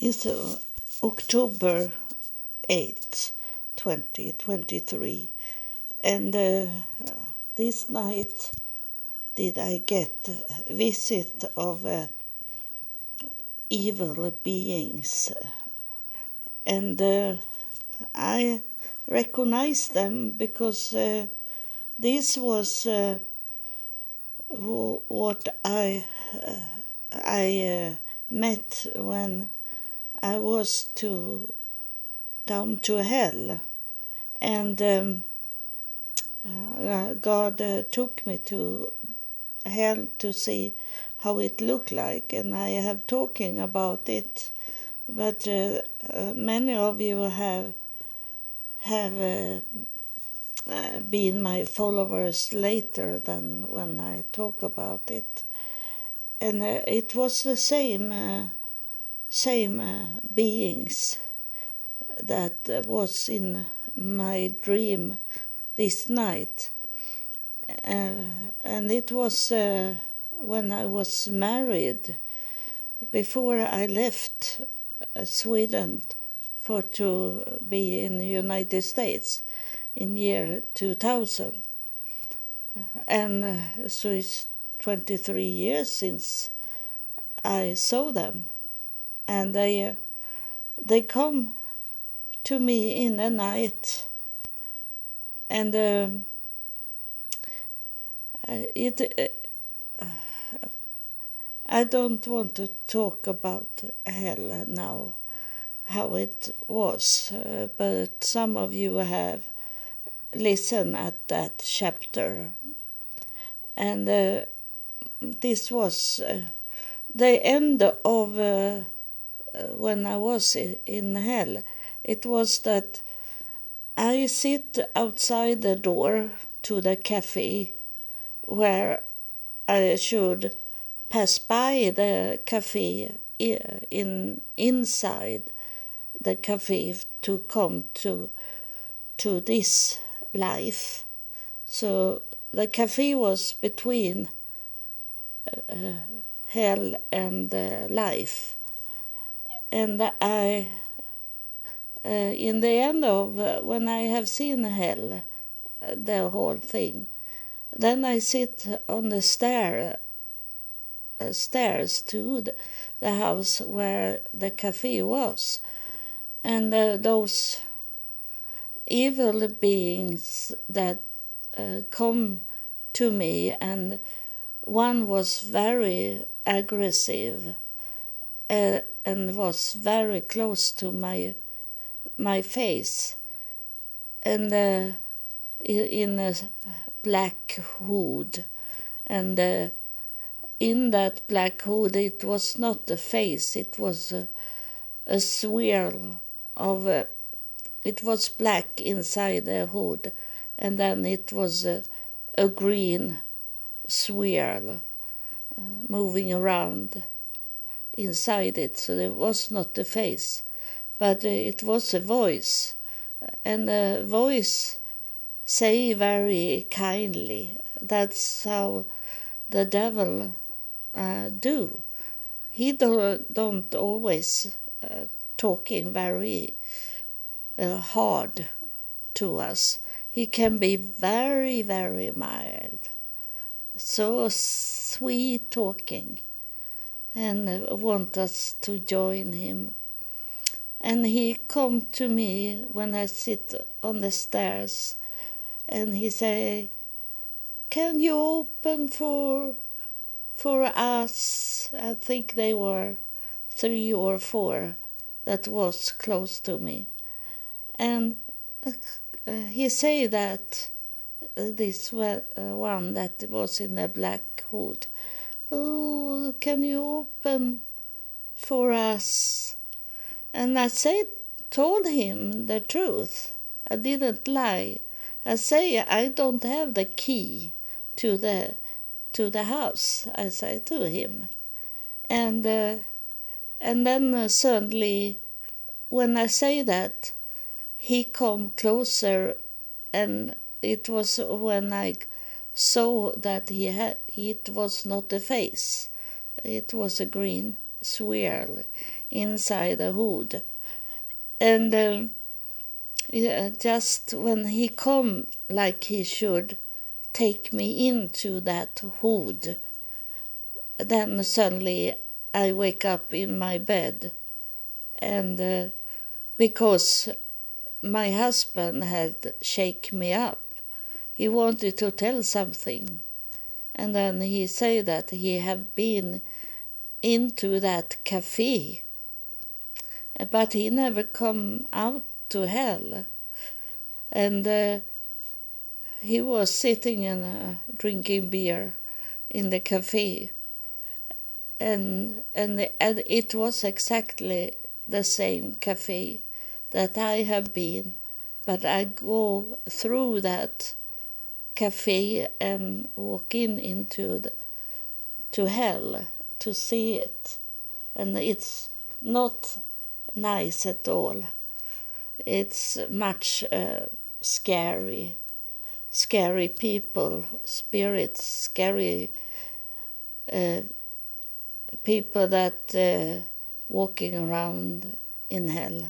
is October 8th, 2023, and this night did I get a visit of evil beings, and I recognize them because this was what I met when I was down to hell, and God took me to hell to see how it looked like, and I have talking about it, but many of you have been my followers later than when I talk about it, and it was the same beings that was in my dream this night, and it was when I was married, before I left Sweden for to be in the United States in year 2000, and so it's 23 years since I saw them, and they come to me in the night, and I don't want to talk about hell now, how it was, but some of you have listened at that chapter, and this was the end of when I was in hell. It was that I sit outside the door to the cafe where I should pass by the cafe inside the cafe to come to this life. So the cafe was between hell and life, and I in the end of when I have seen hell, the whole thing, then I sit on the stairs to the house where the cafe was, and those evil beings that come to me, and one was very aggressive and was very close to my face, and in a black hood, and in that black hood it was not a face, it was a swirl of it was black inside the hood, and then it was a green swirl moving around inside it, so there was not a face, but it was a voice, and the voice say very kindly. That's how the devil do. He don't always talking very hard to us. He can be very, very mild, so sweet talking, and want us to join him. And he come to me when I sit on the stairs, and he say, "Can you open for us?" I think they were 3 or 4 that was close to me. And he say that this one that was in the black hood, "Oh, can you open for us?" And I told him the truth. I didn't lie. I say I don't have the key to the house, I say to him, and then suddenly, when I say that, he come closer, and it was when I saw that it was not a face, it was a green swirl inside the hood. And just when he come, like he should take me into that hood, then suddenly I wake up in my bed, and because my husband had shake me up, he wanted to tell something, and then he say that he have been into that cafe, but he never come out to hell, and he was sitting and drinking beer in the cafe, and it was exactly the same cafe that I have been, but I go through that cafe and walk into hell to see it, and it's not nice at all. It's much scary people, spirits, scary people that walking around in hell.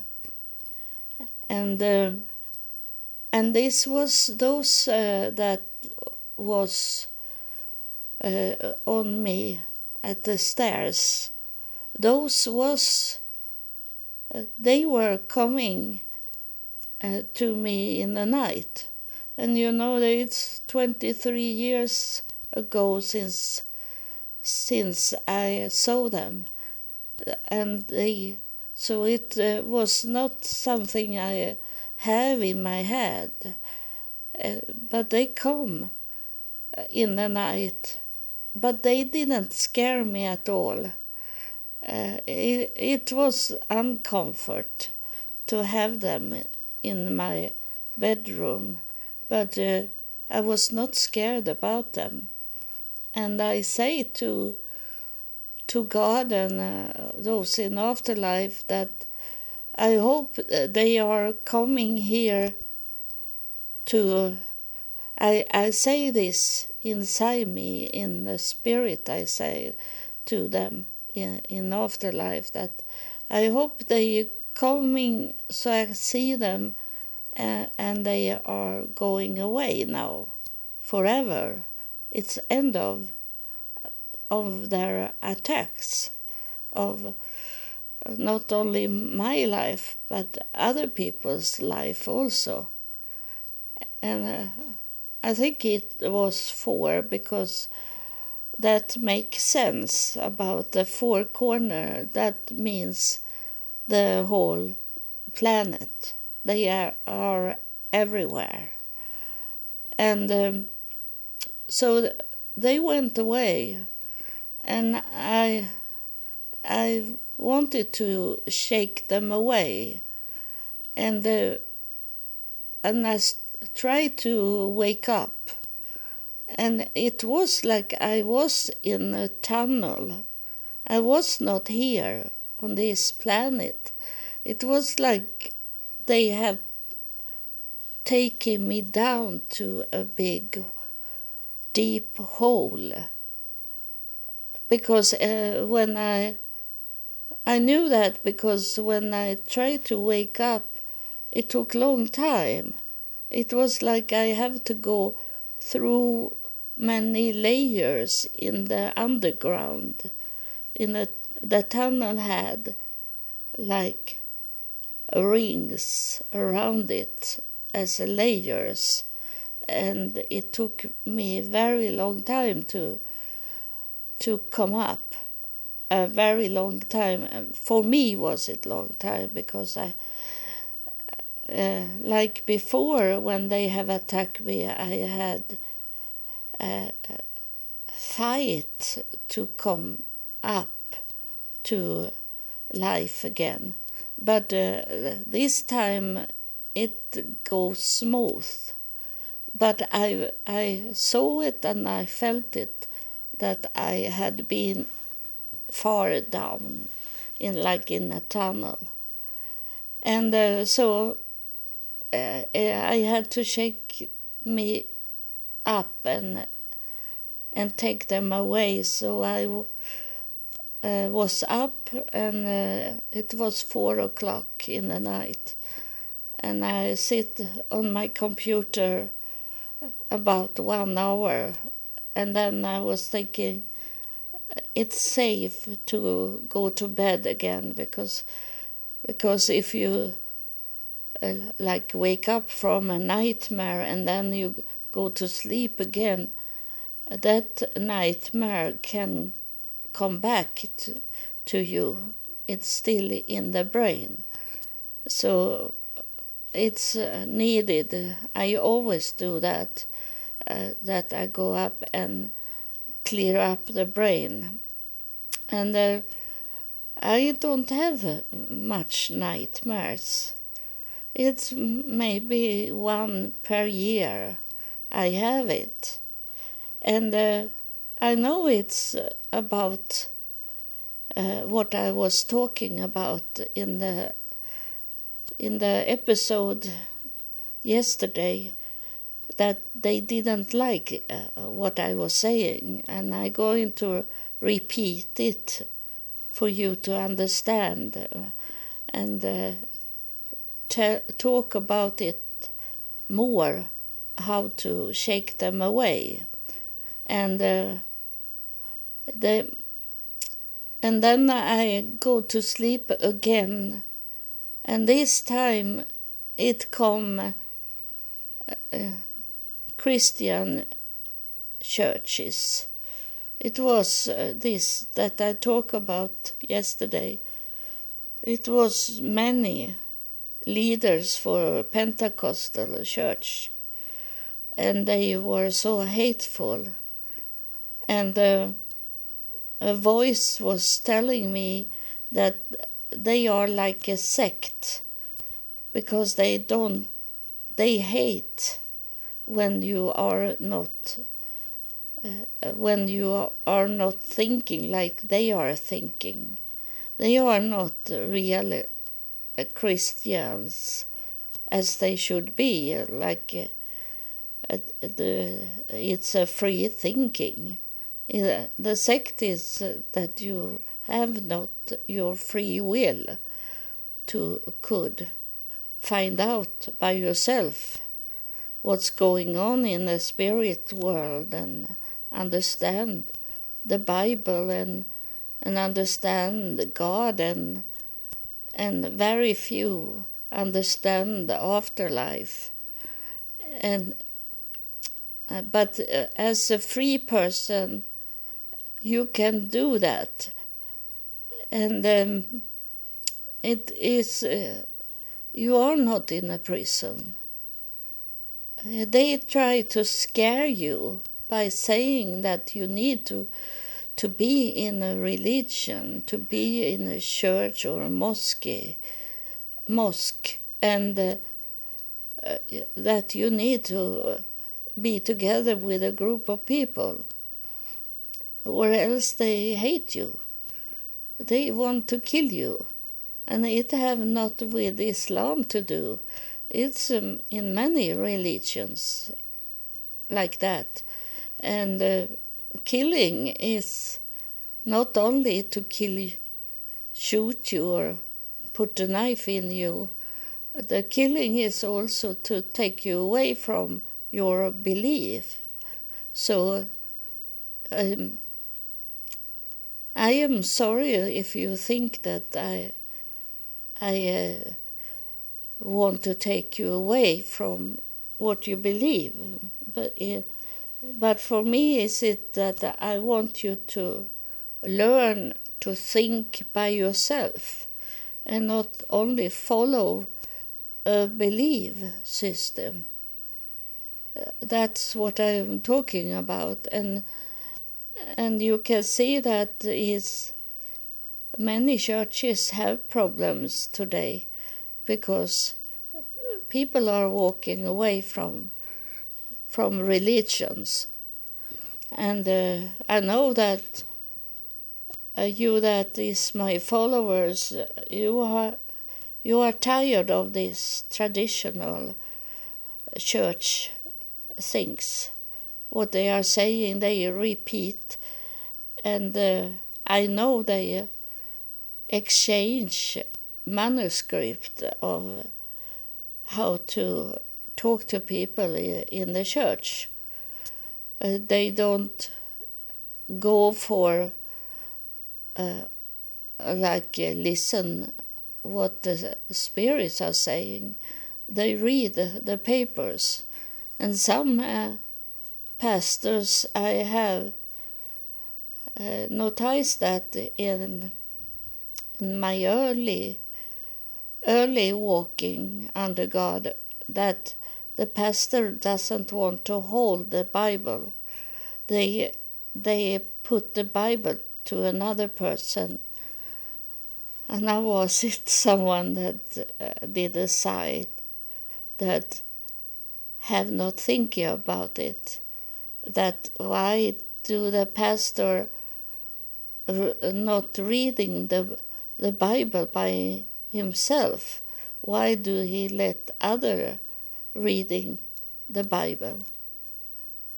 And this was those that was on me at the stairs. Those was they were coming to me in the night. And you know, it's 23 years ago since I saw them, and they. So it was not something I have in my head, but they come in the night. But they didn't scare me at all. It was uncomfort to have them in my bedroom, but I was not scared about them. And I say to God and those in afterlife that I hope they are coming here to... I say this inside me, in the spirit, I say to them in afterlife that I hope they coming so I see them, and they are going away now, forever. It's end of their attacks, of not only my life but other people's life also. And I think it was 4, because that makes sense about the 4 corner. That means the whole planet. They are everywhere. And so they went away, and I wanted to shake them away, and I tried to wake up, and it was like I was in a tunnel. I was not here on this planet. It was like they have taken me down to a big deep hole, because when I knew that, because when I tried to wake up, it took long time. It was like I have to go through many layers in the underground. In the tunnel had like rings around it as layers. And it took me a very long time to come up. A very long time. For me was it long time, because I, like before when they have attacked me, I had a fight to come up to life again. But this time it goes smooth. But I saw it and I felt it, that I had been far down, in a tunnel. And so I had to shake me up and take them away. So I was up, and it was 4 o'clock in the night, and I sit on my computer about 1 hour, and then I was thinking it's safe to go to bed again, because if you like wake up from a nightmare and then you go to sleep again, that nightmare can come back to you. It's still in the brain, so it's needed. I always do that, that I go up and clear up the brain. And I don't have much nightmares. It's maybe one per year I have it. And I know it's about what I was talking about in the episode yesterday, that they didn't like what I was saying, and I'm going to repeat it for you to understand and talk about it more, how to shake them away. And and then I go to sleep again, and this time it come Christian churches. It was this that I talked about yesterday. It was many leaders for Pentecostal church, and they were so hateful. And a voice was telling me that they are like a sect, because they hate when you are not thinking like they are thinking. They are not real Christians as they should be. Like it's a free thinking. The sect is that you have not your free will to could find out by yourself what's going on in the spirit world, and understand the Bible, and understand God, and very few understand the afterlife. And but as a free person, you can do that, and it is you are not in a prison. They try to scare you by saying that you need to be in a religion, to be in a church or a mosque, and that you need to be together with a group of people, or else they hate you. They want to kill you. And it have not with Islam to do. It's in many religions like that. And killing is not only to kill, shoot you or put a knife in you. The killing is also to take you away from your belief. So I am sorry if you think that I want to take you away from what you believe, but for me is it that I want you to learn to think by yourself and not only follow a belief system. That's what I'm talking about, and you can see that is many churches have problems today because people are walking away from religions. And I know that you that is my followers, you are tired of this traditional church things. What they are saying, they repeat, and I know they exchange manuscript of how to talk to people in the church. They don't go for listen what the spirits are saying. They read the papers, and some pastors I have noticed that in my early walking under God, that the pastor doesn't want to hold the Bible. They put the Bible to another person. And I was it someone that did a side that have not thinking about it, that why do the pastor not reading the Bible by himself? Why do he let other reading the Bible?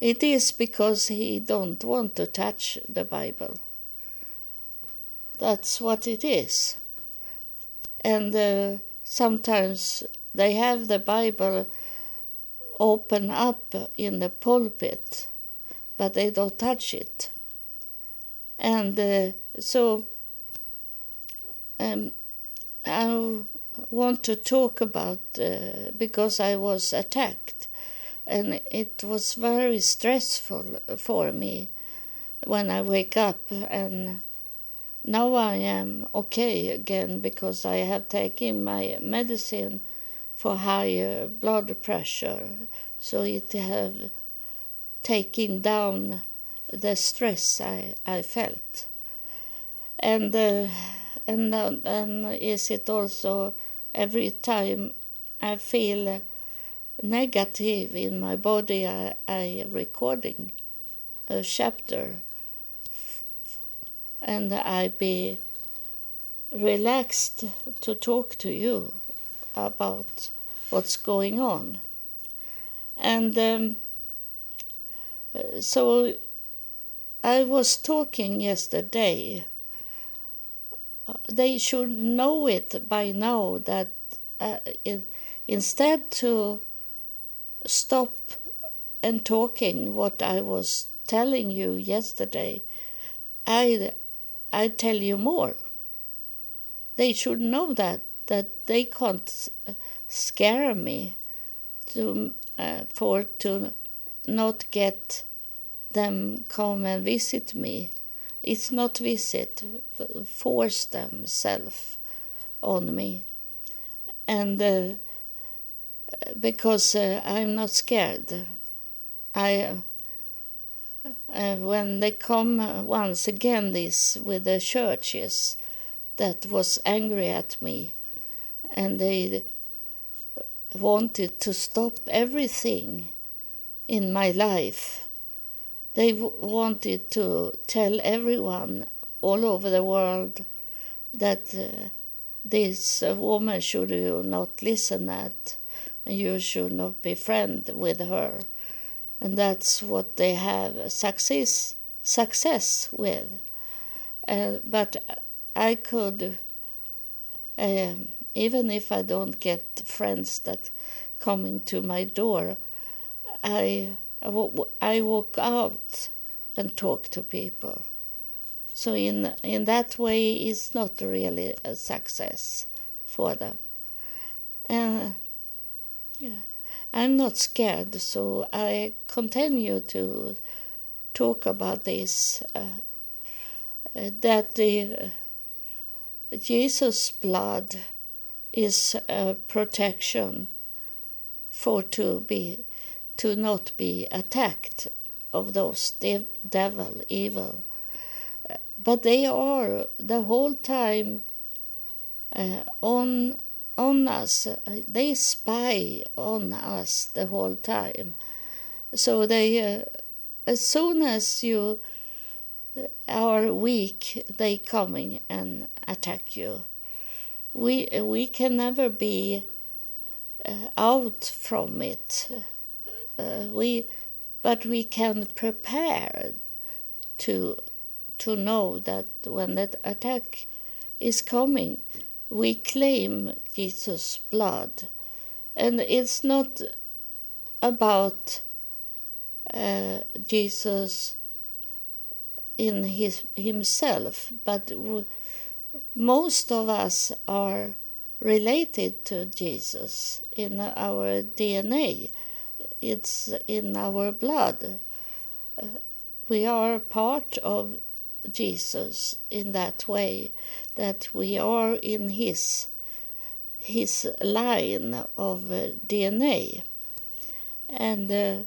It is because he don't want to touch the Bible. That's what it is. And sometimes they have the Bible open up in the pulpit, but they don't touch it. And I want to talk about, because I was attacked, and it was very stressful for me when I wake up, and now I am okay again because I have taken my medicine for higher blood pressure, so it have taken down the stress I felt. And is it also every time I feel negative in my body, I recording a chapter, and I be relaxed to talk to you about what's going on. And so I was talking yesterday. They should know it by now that instead to stop and talking what I was telling you yesterday, I tell you more. They should know that they can't scare me to not get them come and visit me. It's not visit, force themselves on me. And because I'm not scared. When they come once again, this with the churches that was angry at me, and they wanted to stop everything in my life. They wanted to tell everyone all over the world that this woman should you not listen at, and you should not be friend with her. And that's what they have success with. But I could, even if I don't get friends that coming to my door, I walk out and talk to people. So in that way, it's not really a success for them. And yeah. I'm not scared, so I continue to talk about this, that the Jesus' blood is a protection for to not be attacked of those evil. But they are the whole time on us. They spy on us the whole time. So they, as soon as you are weak, they coming and attack you. We can never be out from it. But we can prepare to to know that when that attack is coming, we claim Jesus' blood. And it's not about Jesus in himself, but most of us are related to Jesus in our DNA. It's in our blood. We are part of Jesus in that way, that we are in his line of DNA. And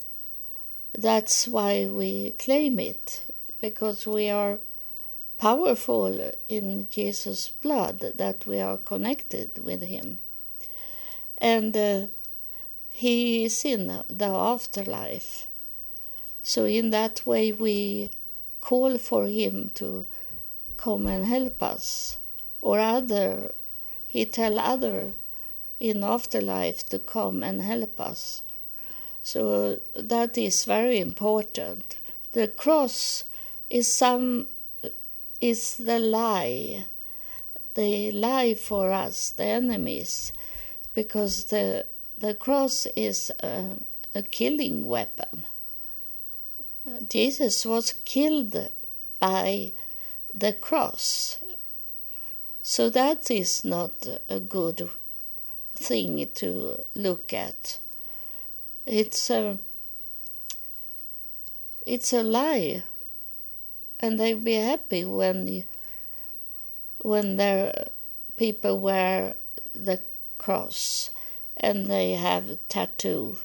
that's why we claim it, because we are powerful in Jesus' blood, that we are connected with him. And he is in the afterlife. So in that way we call for him to come and help us, or he tell other in afterlife to come and help us. So that is very important. The cross is the lie. They lie for us, the enemies, because the cross is a killing weapon. Jesus was killed by the cross. So that is not a good thing to look at. It's a lie, and they'd be happy when their people wear the cross and they have tattoo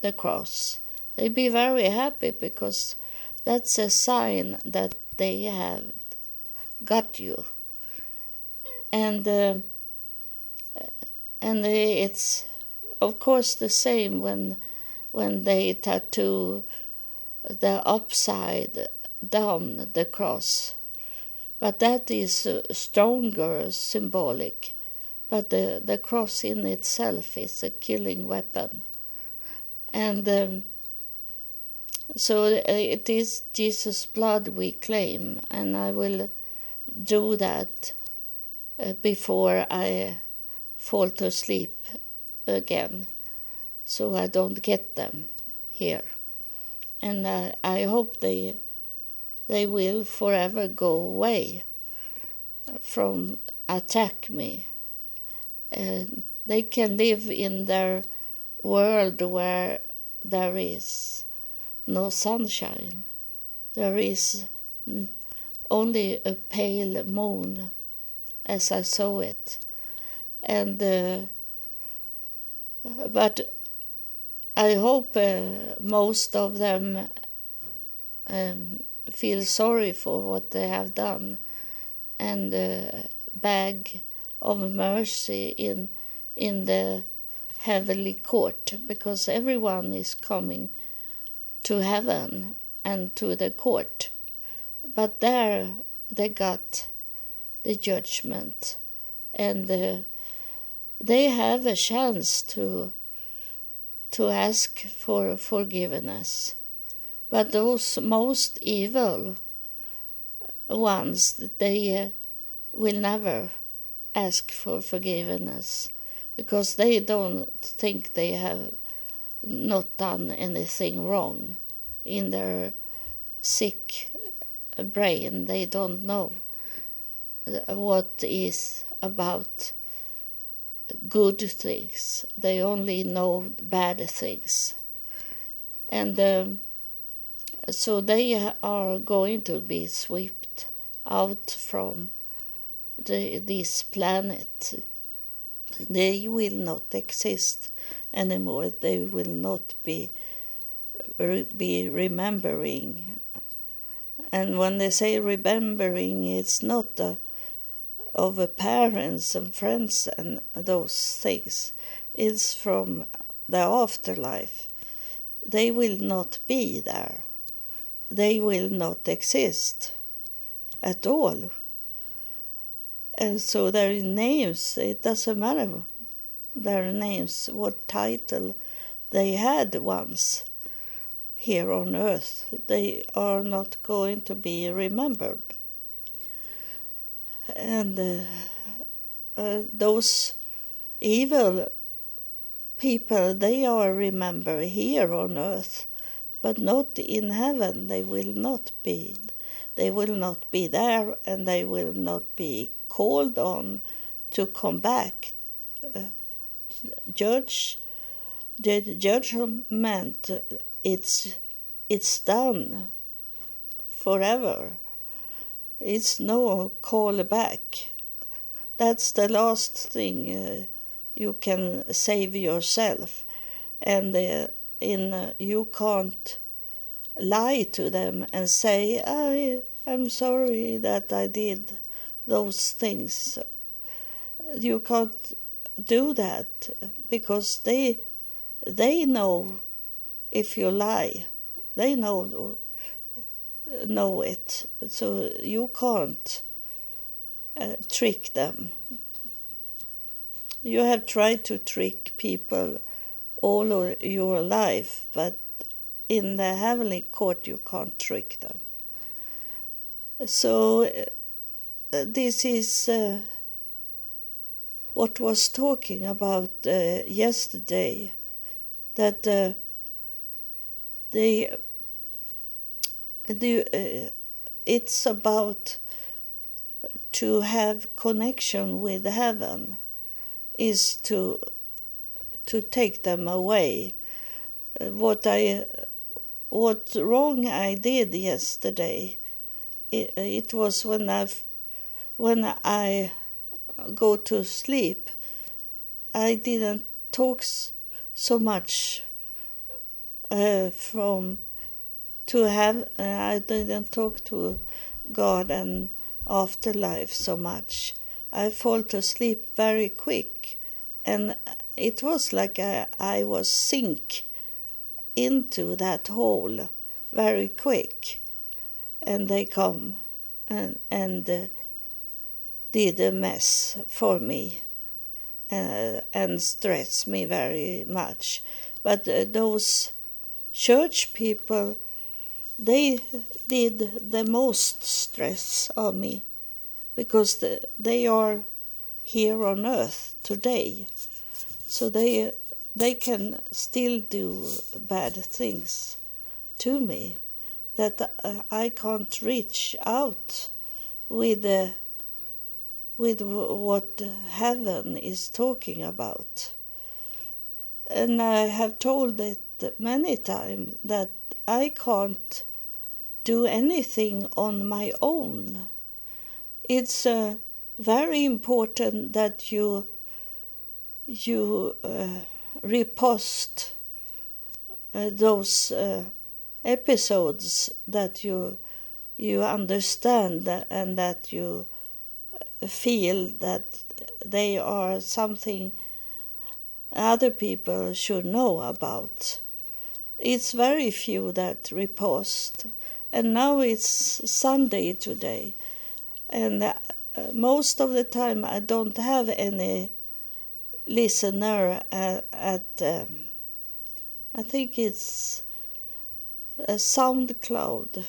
the cross. They'd be very happy because that's a sign that they have got you, and it's of course the same when they tattoo the upside down the cross, but that is stronger symbolic. But the cross in itself is a killing weapon, and so it is Jesus' blood we claim, and I will do that before I fall to sleep again, so I don't get them here. And I hope they will forever go away from attack me. They can live in their world where there is no sunshine. There is only a pale moon as I saw it. And but I hope most of them feel sorry for what they have done, and beg of mercy in the heavenly court, because everyone is coming to heaven and to the court, but there they got the judgment, and they have a chance to ask for forgiveness. But those most evil ones, they will never ask for forgiveness, because they don't think they have not done anything wrong. In their sick brain, they don't know what is about good things. They only know bad things. And so they are going to be swept out from this planet. They will not exist anymore. They will not be remembering. And when they say remembering, it's not of parents and friends and those things. It's from the afterlife. They will not be there. They will not exist at all. And so their names, it doesn't matter their names, what title they had once here on earth, they are not going to be remembered. and those evil people, they are remembered here on earth, but not in heaven. They will not be. They will not be there, and they will not be called on to come back. The judgment, it's done forever. It's no call back. That's the last thing you can save yourself, and you can't lie to them and say, "I'm sorry that I did those things." You can't do that, because they know if you lie. They know it, so you can't trick them. You have tried to trick people all of your life, but in the heavenly court you can't trick them. So this is what was talking about yesterday, that it's about to have connection with heaven, is to take them away. What wrong I did yesterday, it was when I go to sleep, I didn't talk so much I didn't talk to God and afterlife so much. I fell asleep very quick, and it was like I was sink into that hole very quick, and they come and did a mess for me and stressed me very much. But those church people, they did the most stress on me, because they are here on earth today, so they can still do bad things to me, that I can't reach out with what heaven is talking about. And I have told it many times that I can't do anything on my own. It's very important that you repost those episodes that you understand, and that you feel that they are something other people should know about. It's very few that repost, and now it's Sunday today, and most of the time I don't have any listener at I think it's SoundCloud.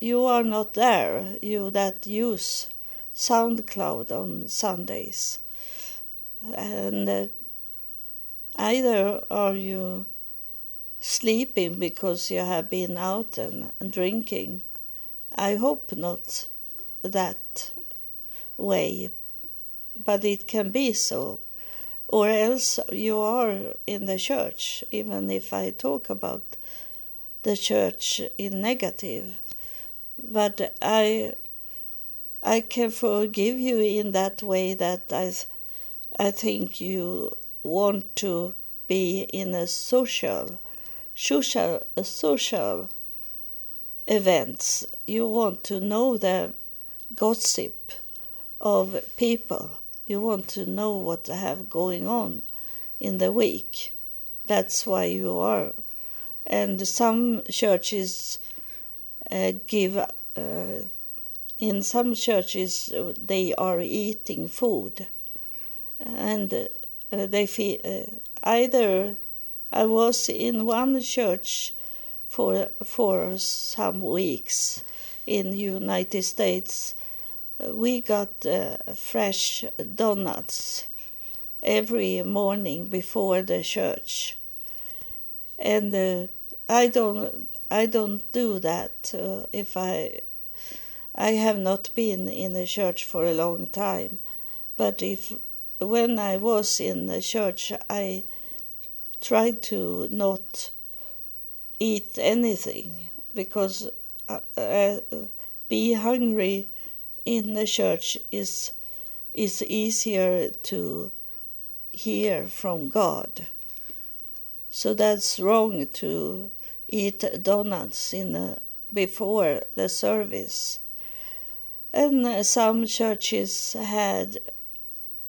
You are not there, you that use SoundCloud on Sundays, and either are you sleeping because you have been out and drinking. I hope not that way, but it can be so. Or else you are in the church, even if I talk about the church in negative. But I can forgive you in that way, that I think you want to be in a social events. You want to know the gossip of people. You want to know what have going on in the week. That's why you are. And some churches in some churches they are eating food, and they feel either. I was in one church for some weeks, in the United States, we got fresh donuts every morning before the church, and I don't do that. If I have not been in the church for a long time, but when I was in the church, I tried to not eat anything, because be hungry in the church is easier to hear from God. So that's wrong to eat donuts before the service. And some churches had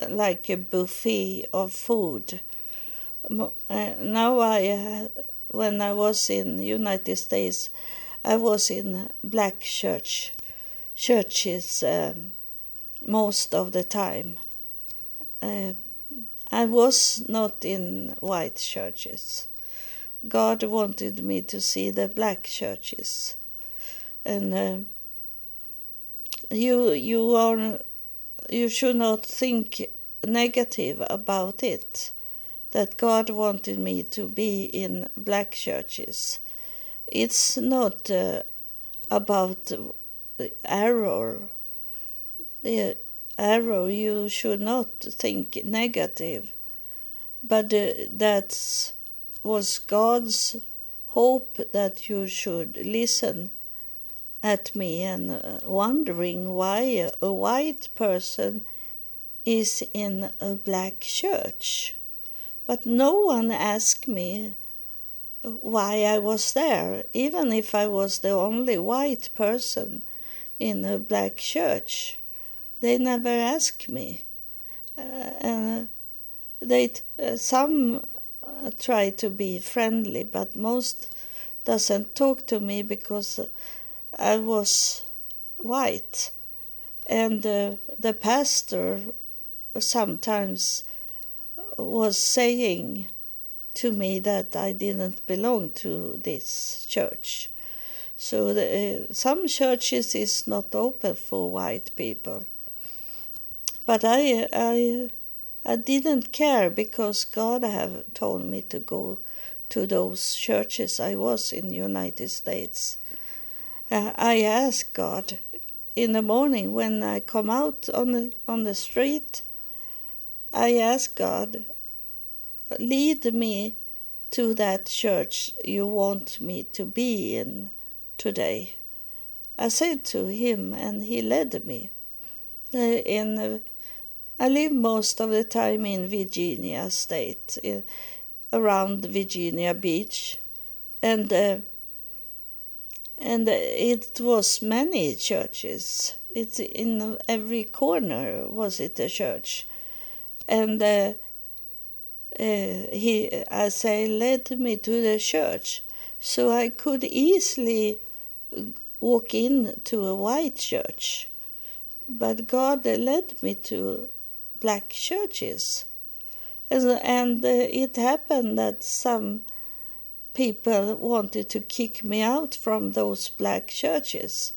like a buffet of food. Now when I was in the United States, I was in black churches most of the time. I was not in white churches. God wanted me to see the black churches. And you should not think negative about it, that God wanted me to be in black churches. It's not about error. You should not think negative, but that was God's hope, that you should listen at me and wondering why a white person is in a black church. But no one asked me why I was there, even if I was the only white person in a black church. They never asked me. And some try to be friendly, but most doesn't talk to me because I was white. And the pastor sometimes was saying to me that I didn't belong to this church. So some churches is not open for white people. But I didn't care, because God have told me to go to those churches I was in the United States. I asked God in the morning when I come out on the street. I asked God, lead me to that church you want me to be in today. I said to him, and he led me. I live most of the time in Virginia State, around Virginia Beach, and it was many churches. It's in every corner was it a church. And led me to the church, so I could easily walk into a white church. But God led me to black churches. And it happened that some people wanted to kick me out from those black churches.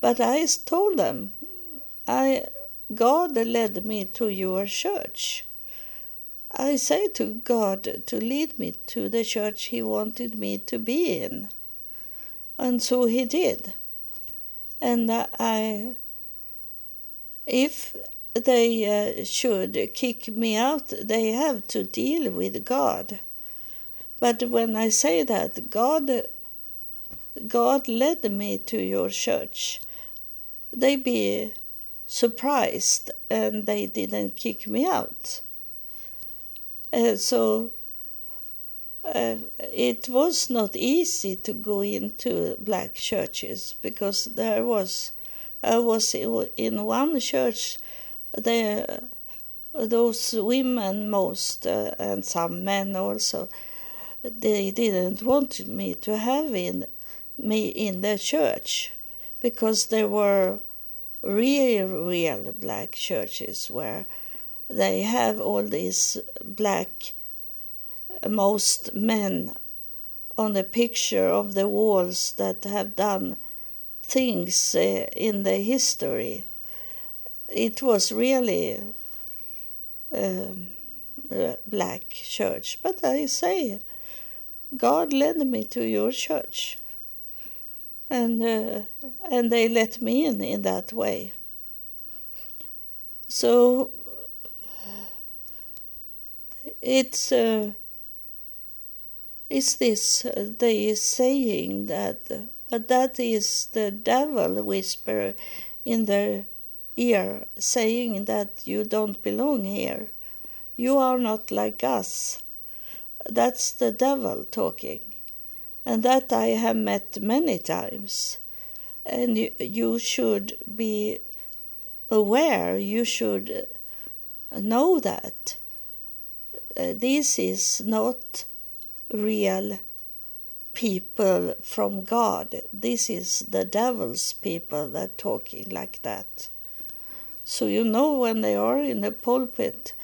But I told them, God led me to your church. I say to God to lead me to the church he wanted me to be in. And so he did. And if they should kick me out, they have to deal with God. But when I say that, God led me to your church, they be surprised, and they didn't kick me out. So it was not easy to go into black churches, because I was in one church. Those women most and some men also, they didn't want me to have me in the church, because there were real black churches where they have all these black, most men on the picture of the walls that have done things in the history. It was really a black church. But I say, God led me to your church. And they let me in that way. So it's this they saying that, but that is the devil whisper in their ear, saying that you don't belong here, you are not like us. That's the devil talking. And that I have met many times. And you should be aware, you should know that this is not real people from God. This is the devil's people that talking like that. So you know when they are in the pulpit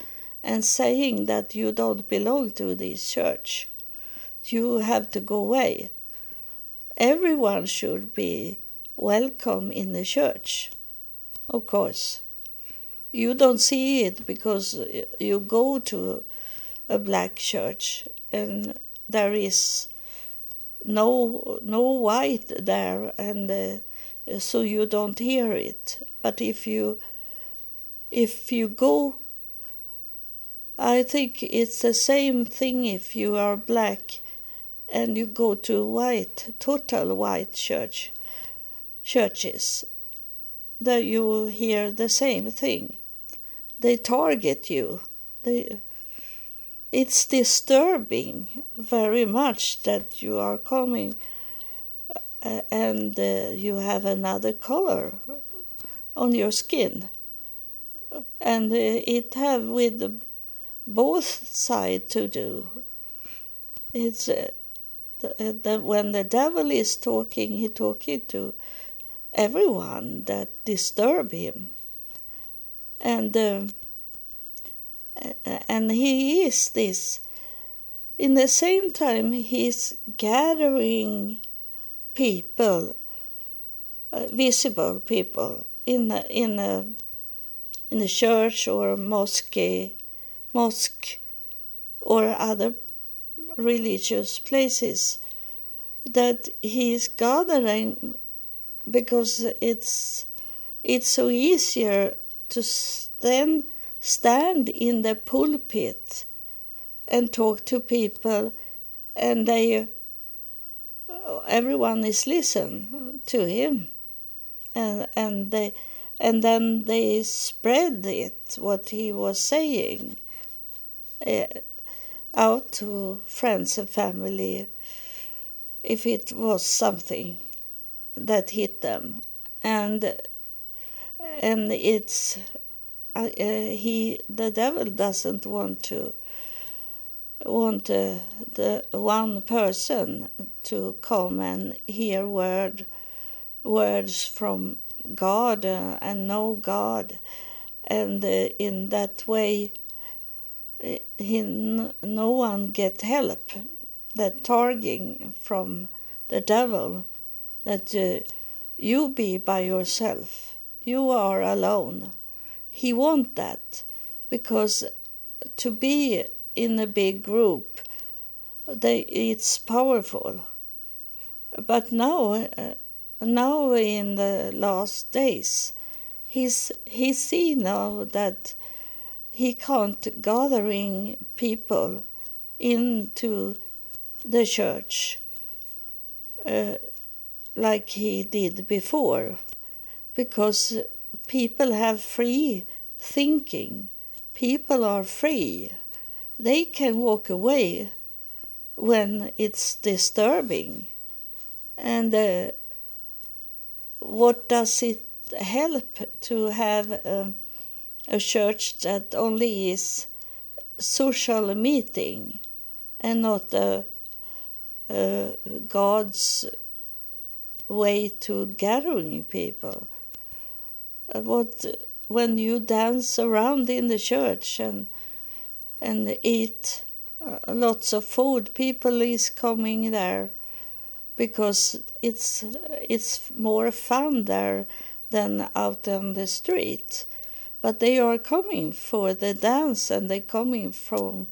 and saying that you don't belong to this church, you have to go away. Everyone should be welcome in the church, of course. You don't see it because you go to a black church and there is no white there, and so you don't hear it. But if you go, I think it's the same thing if you are black and you go to white, total white churches, that you hear the same thing. They target you. It's disturbing very much that you are coming and you have another color on your skin. And it have with both sides to do. It's when the devil is talking, he talking to everyone that disturb him, and he is this. In the same time, he's gathering people, visible people in a church or mosque or other religious places, that he is gathering, because it's so easier to stand in the pulpit and talk to people, and everyone is listen to him, and then they spread it what he was saying out to friends and family, if it was something that hit them, and it's the devil doesn't want the one person to come and hear words from God and know God, and in that way no one get help. The targeting from the devil that you be by yourself, you are alone. He want that, because to be in a big group, it's powerful. But now in the last days, he see now that he can't gathering people into the church like he did before, because people have free thinking. People are free. They can walk away when it's disturbing. And what does it help to have a church that only is social meeting and not God's way to gathering people? When you dance around in the church and eat lots of food, people is coming there because it's more fun there than out on the street. But they are coming for the dance, and they're coming for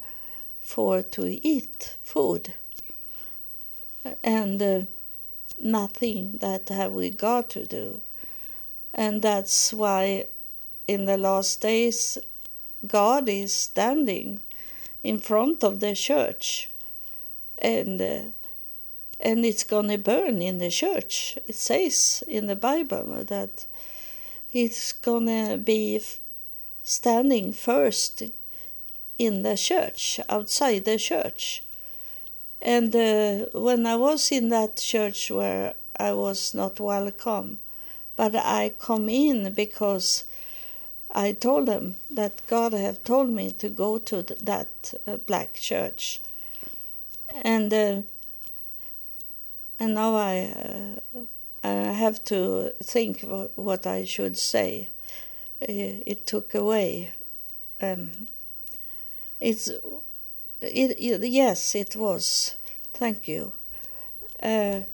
to eat food. And nothing that have we got to do. And that's why in the last days God is standing in front of the church, and it's going to burn in the church. It says in the Bible that it's going to be standing first in the church, outside the church. And when I was in that church where I was not welcome, but I come in because I told them that God have told me to go to that black church. And now I have to think what I should say. It took away. Yes, it was. Thank you. I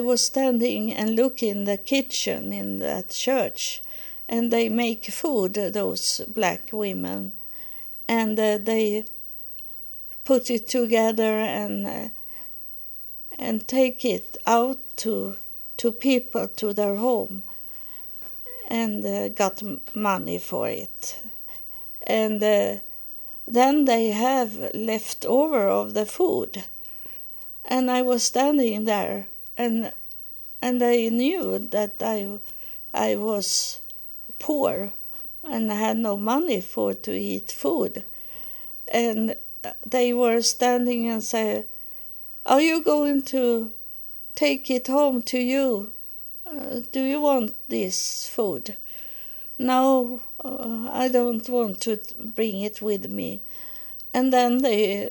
was standing and looking in the kitchen in that church, and they make food, those black women, and they put it together and take it out to people, to their home, and got money for it. And then they have leftover of the food. And I was standing there, and they knew that I was poor and had no money for to eat food. And they were standing and say, "Are you going to take it home to you? Do you want this food?" "No, I don't want to bring it with me." And then they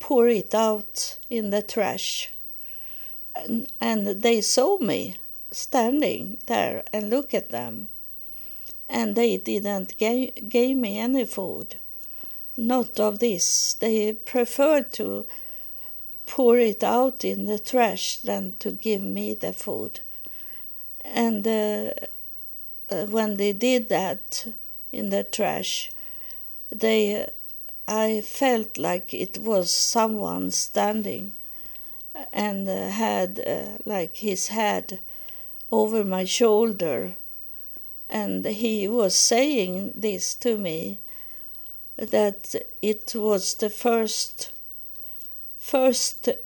pour it out in the trash. And they saw me standing there and look at them. And they didn't give me any food. Not of this. They preferred to pour it out in the trash than to give me the food. And when they did that in the trash, I felt like it was someone standing and had like his head over my shoulder. And he was saying this to me, that it was the first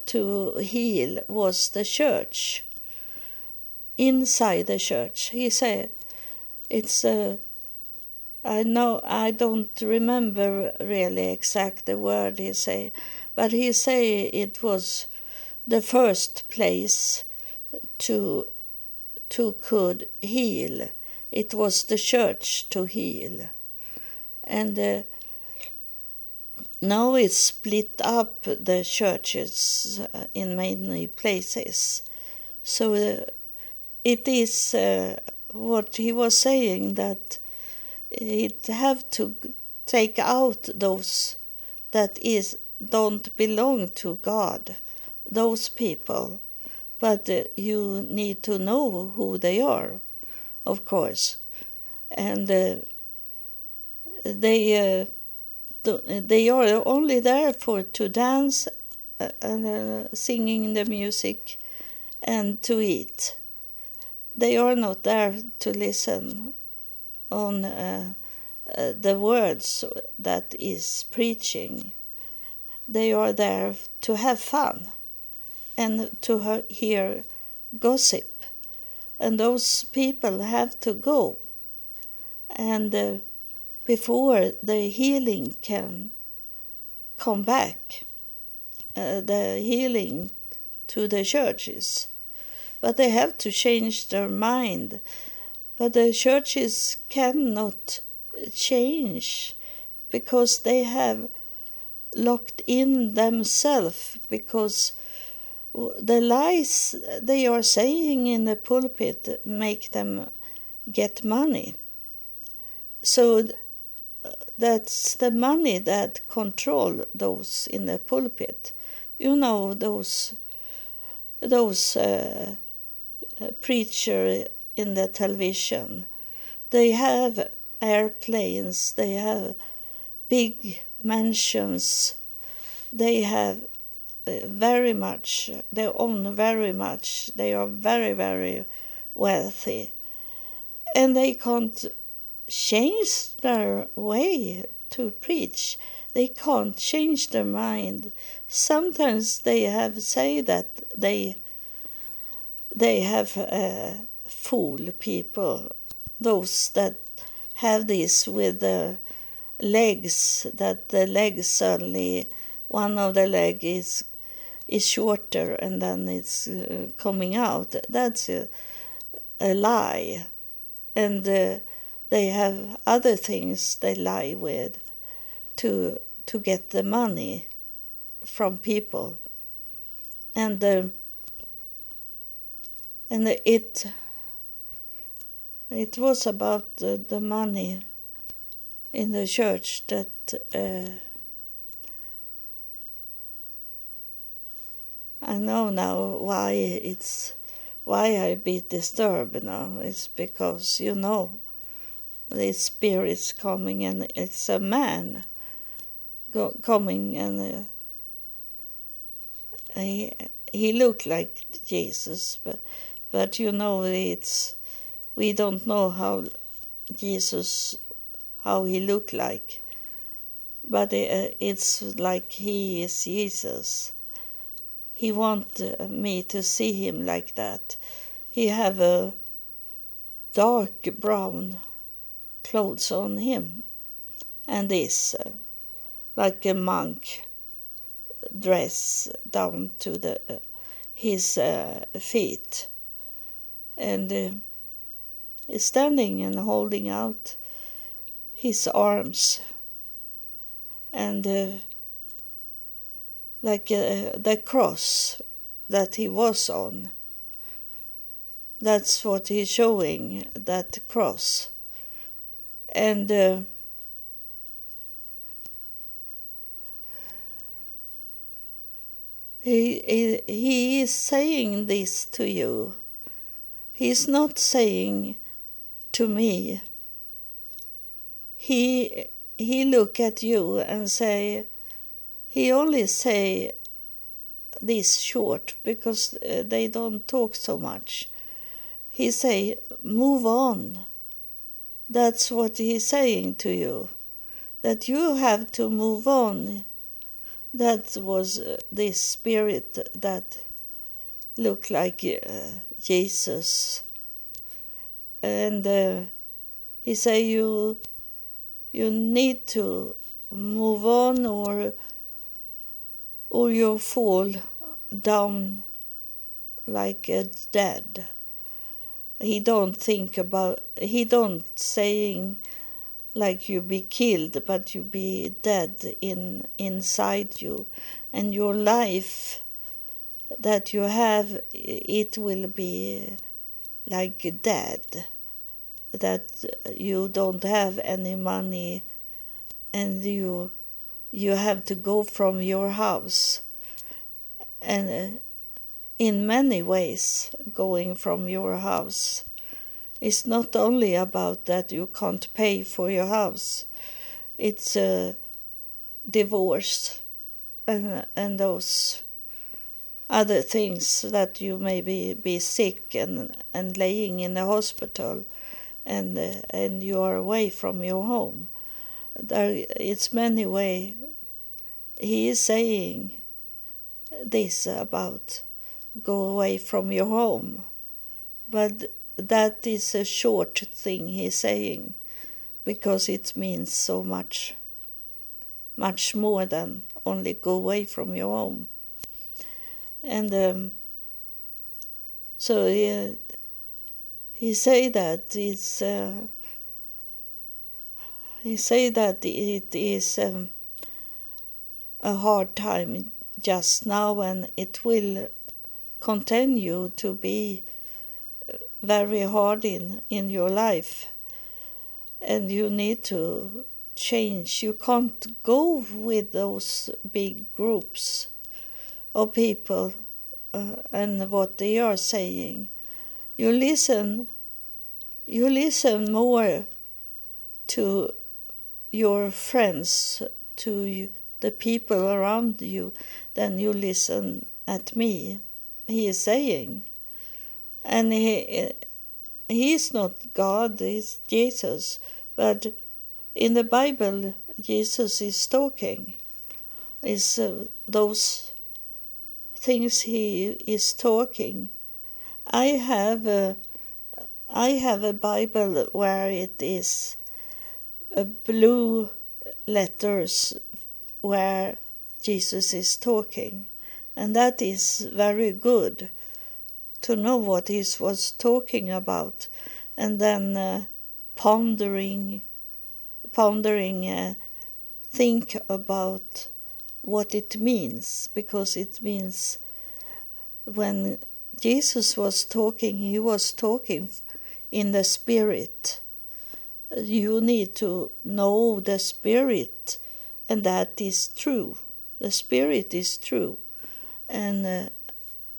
to heal was the church, inside the church. He said, I don't remember really exact the word he say, but he say it was the first place to could heal. It was the church to heal. And now it's split up the churches in many places. So it is what he was saying, that it have to take out those that is don't belong to God, those people. But you need to know who they are, of course. And they are only there for to dance, singing the music, and to eat. They are not there to listen on the words that is preaching. They are there to have fun and to hear gossip. And those people have to go. And before the healing can come back, the healing to the churches. But they have to change their mind. But the churches cannot change because they have locked in themselves, because the lies they are saying in the pulpit make them get money. So that's the money that control those in the pulpit. You know, those those preachers in the television, they have airplanes, they have big mansions, they have they own very much, they are very, very wealthy, and they can't change their way to preach. They can't change their mind. Sometimes they have say that they have fool people, those that have this with the legs, that the legs suddenly, one of the leg is shorter and then it's coming out. That's a lie. And they have other things they lie with to get the money from people. And it was about the money in the church that I know now why I be disturbed now. It's because, the spirit's coming, and it's a man coming, and he looked like Jesus, but we don't know how Jesus, how he looked like, but it's like he is Jesus. He want me to see him like that. He have a dark brown clothes on him, and is like a monk dress down to the his feet, and is standing and holding out his arms, and like the cross that he was on. That's what he's showing, that cross. And he is saying this to you. He's not saying to me. He look at you and say, he only say this short because they don't talk so much. He say, move on. That's what he's saying to you, that you have to move on. That was this spirit that looked like Jesus. And he say, you need to move on, or you fall down like a dead. He don't think about, he don't saying like you be killed, but you be dead inside you, and your life that you have, it will be like dead, that you don't have any money, and you have to go from your house, and in many ways going from your house. It's not only about that you can't pay for your house. It's a divorce and those other things, that you maybe be sick and laying in the hospital, and you are away from your home. There, it's many ways he is saying this about go away from your home. But that is a short thing he's saying, because it means so much, much more than only go away from your home. And so he say that it's... He say that it is a hard time just now, and it will continue to be very hard in your life, and you need to change. You can't go with those big groups of people and what they are saying. You listen more to your friends, to the people around you, than you listen at me, he is saying. And he is not God, he's Jesus, but in the Bible Jesus is talking. Is those things he is talking. I have a Bible where it is blue letters where Jesus is talking, and that is very good to know what he was talking about, and then think about what it means, because it means when Jesus was talking, he was talking in the spirit. You need to know the spirit, and that is true. The spirit is true. And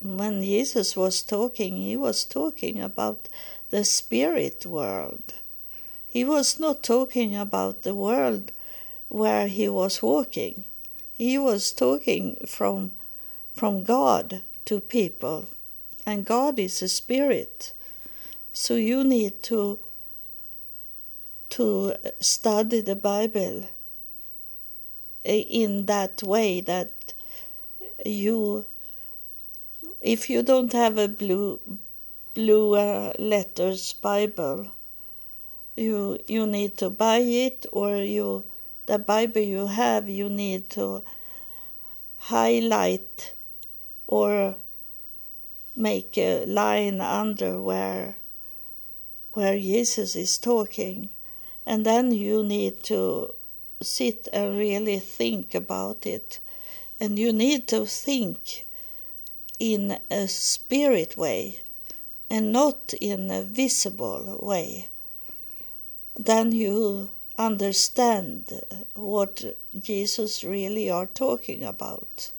when Jesus was talking, he was talking about the spirit world. He was not talking about the world where he was walking. He was talking from God to people. And God is a spirit. So you need to study the Bible in that way, that if you don't have a blue letters Bible, you need to buy it, or the Bible you have, you need to highlight or make a line under where Jesus is talking. And then you need to sit and really think about it. And you need to think in a spirit way and not in a visible way. Then you understand what Jesus really are talking about.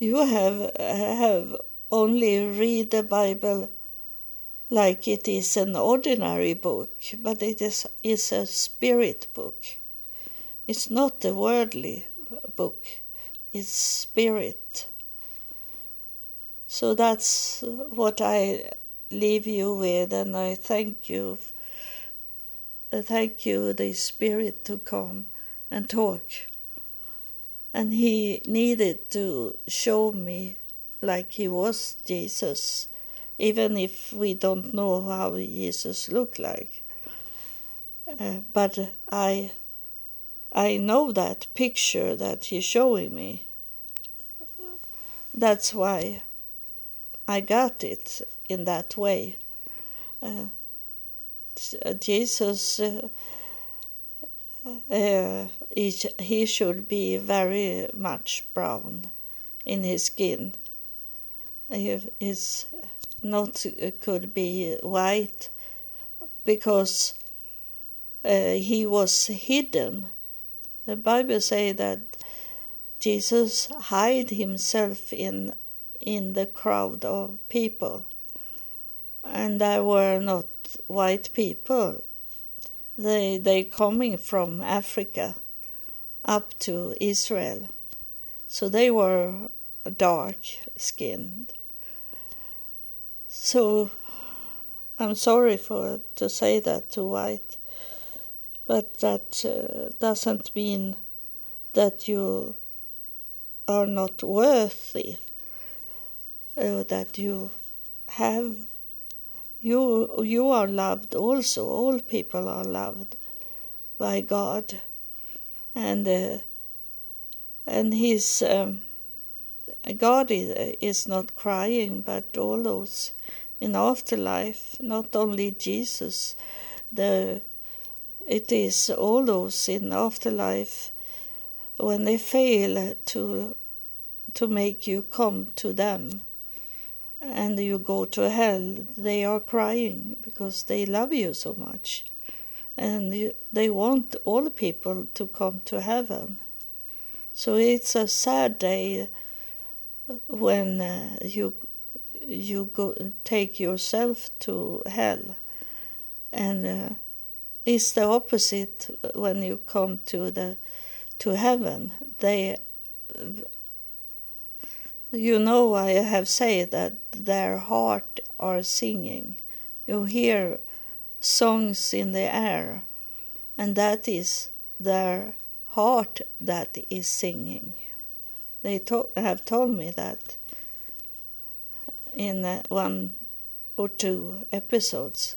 You have only read the Bible like it is an ordinary book, but it is a spirit book. It's not a worldly book, it's spirit. So that's what I leave you with, and I thank you. Thank you, the Spirit, to come and talk. And he needed to show me like he was Jesus, even if we don't know how Jesus looked like. But I know that picture that he's showing me. That's why I got it in that way. Jesus, he should be very much brown in his skin. He is not could be white, because he was hidden. The Bible says that Jesus hid himself in the crowd of people, and there were not white people. They coming from Africa up to Israel, so they were dark skinned. So I'm sorry to say that to white, but that doesn't mean that you are not worthy, that you have. You are loved also. All people are loved by God, and His God is not crying, but all those in afterlife. Not only Jesus, it is all those in afterlife when they fail to make you come to them. And you go to hell, they are crying because they love you so much. And they want all people to come to heaven. So it's a sad day when you go take yourself to hell, and it's the opposite when you come to heaven. You know, I have said that their heart are singing. You hear songs in the air, and that is their heart that is singing. They have told me that in one or two episodes.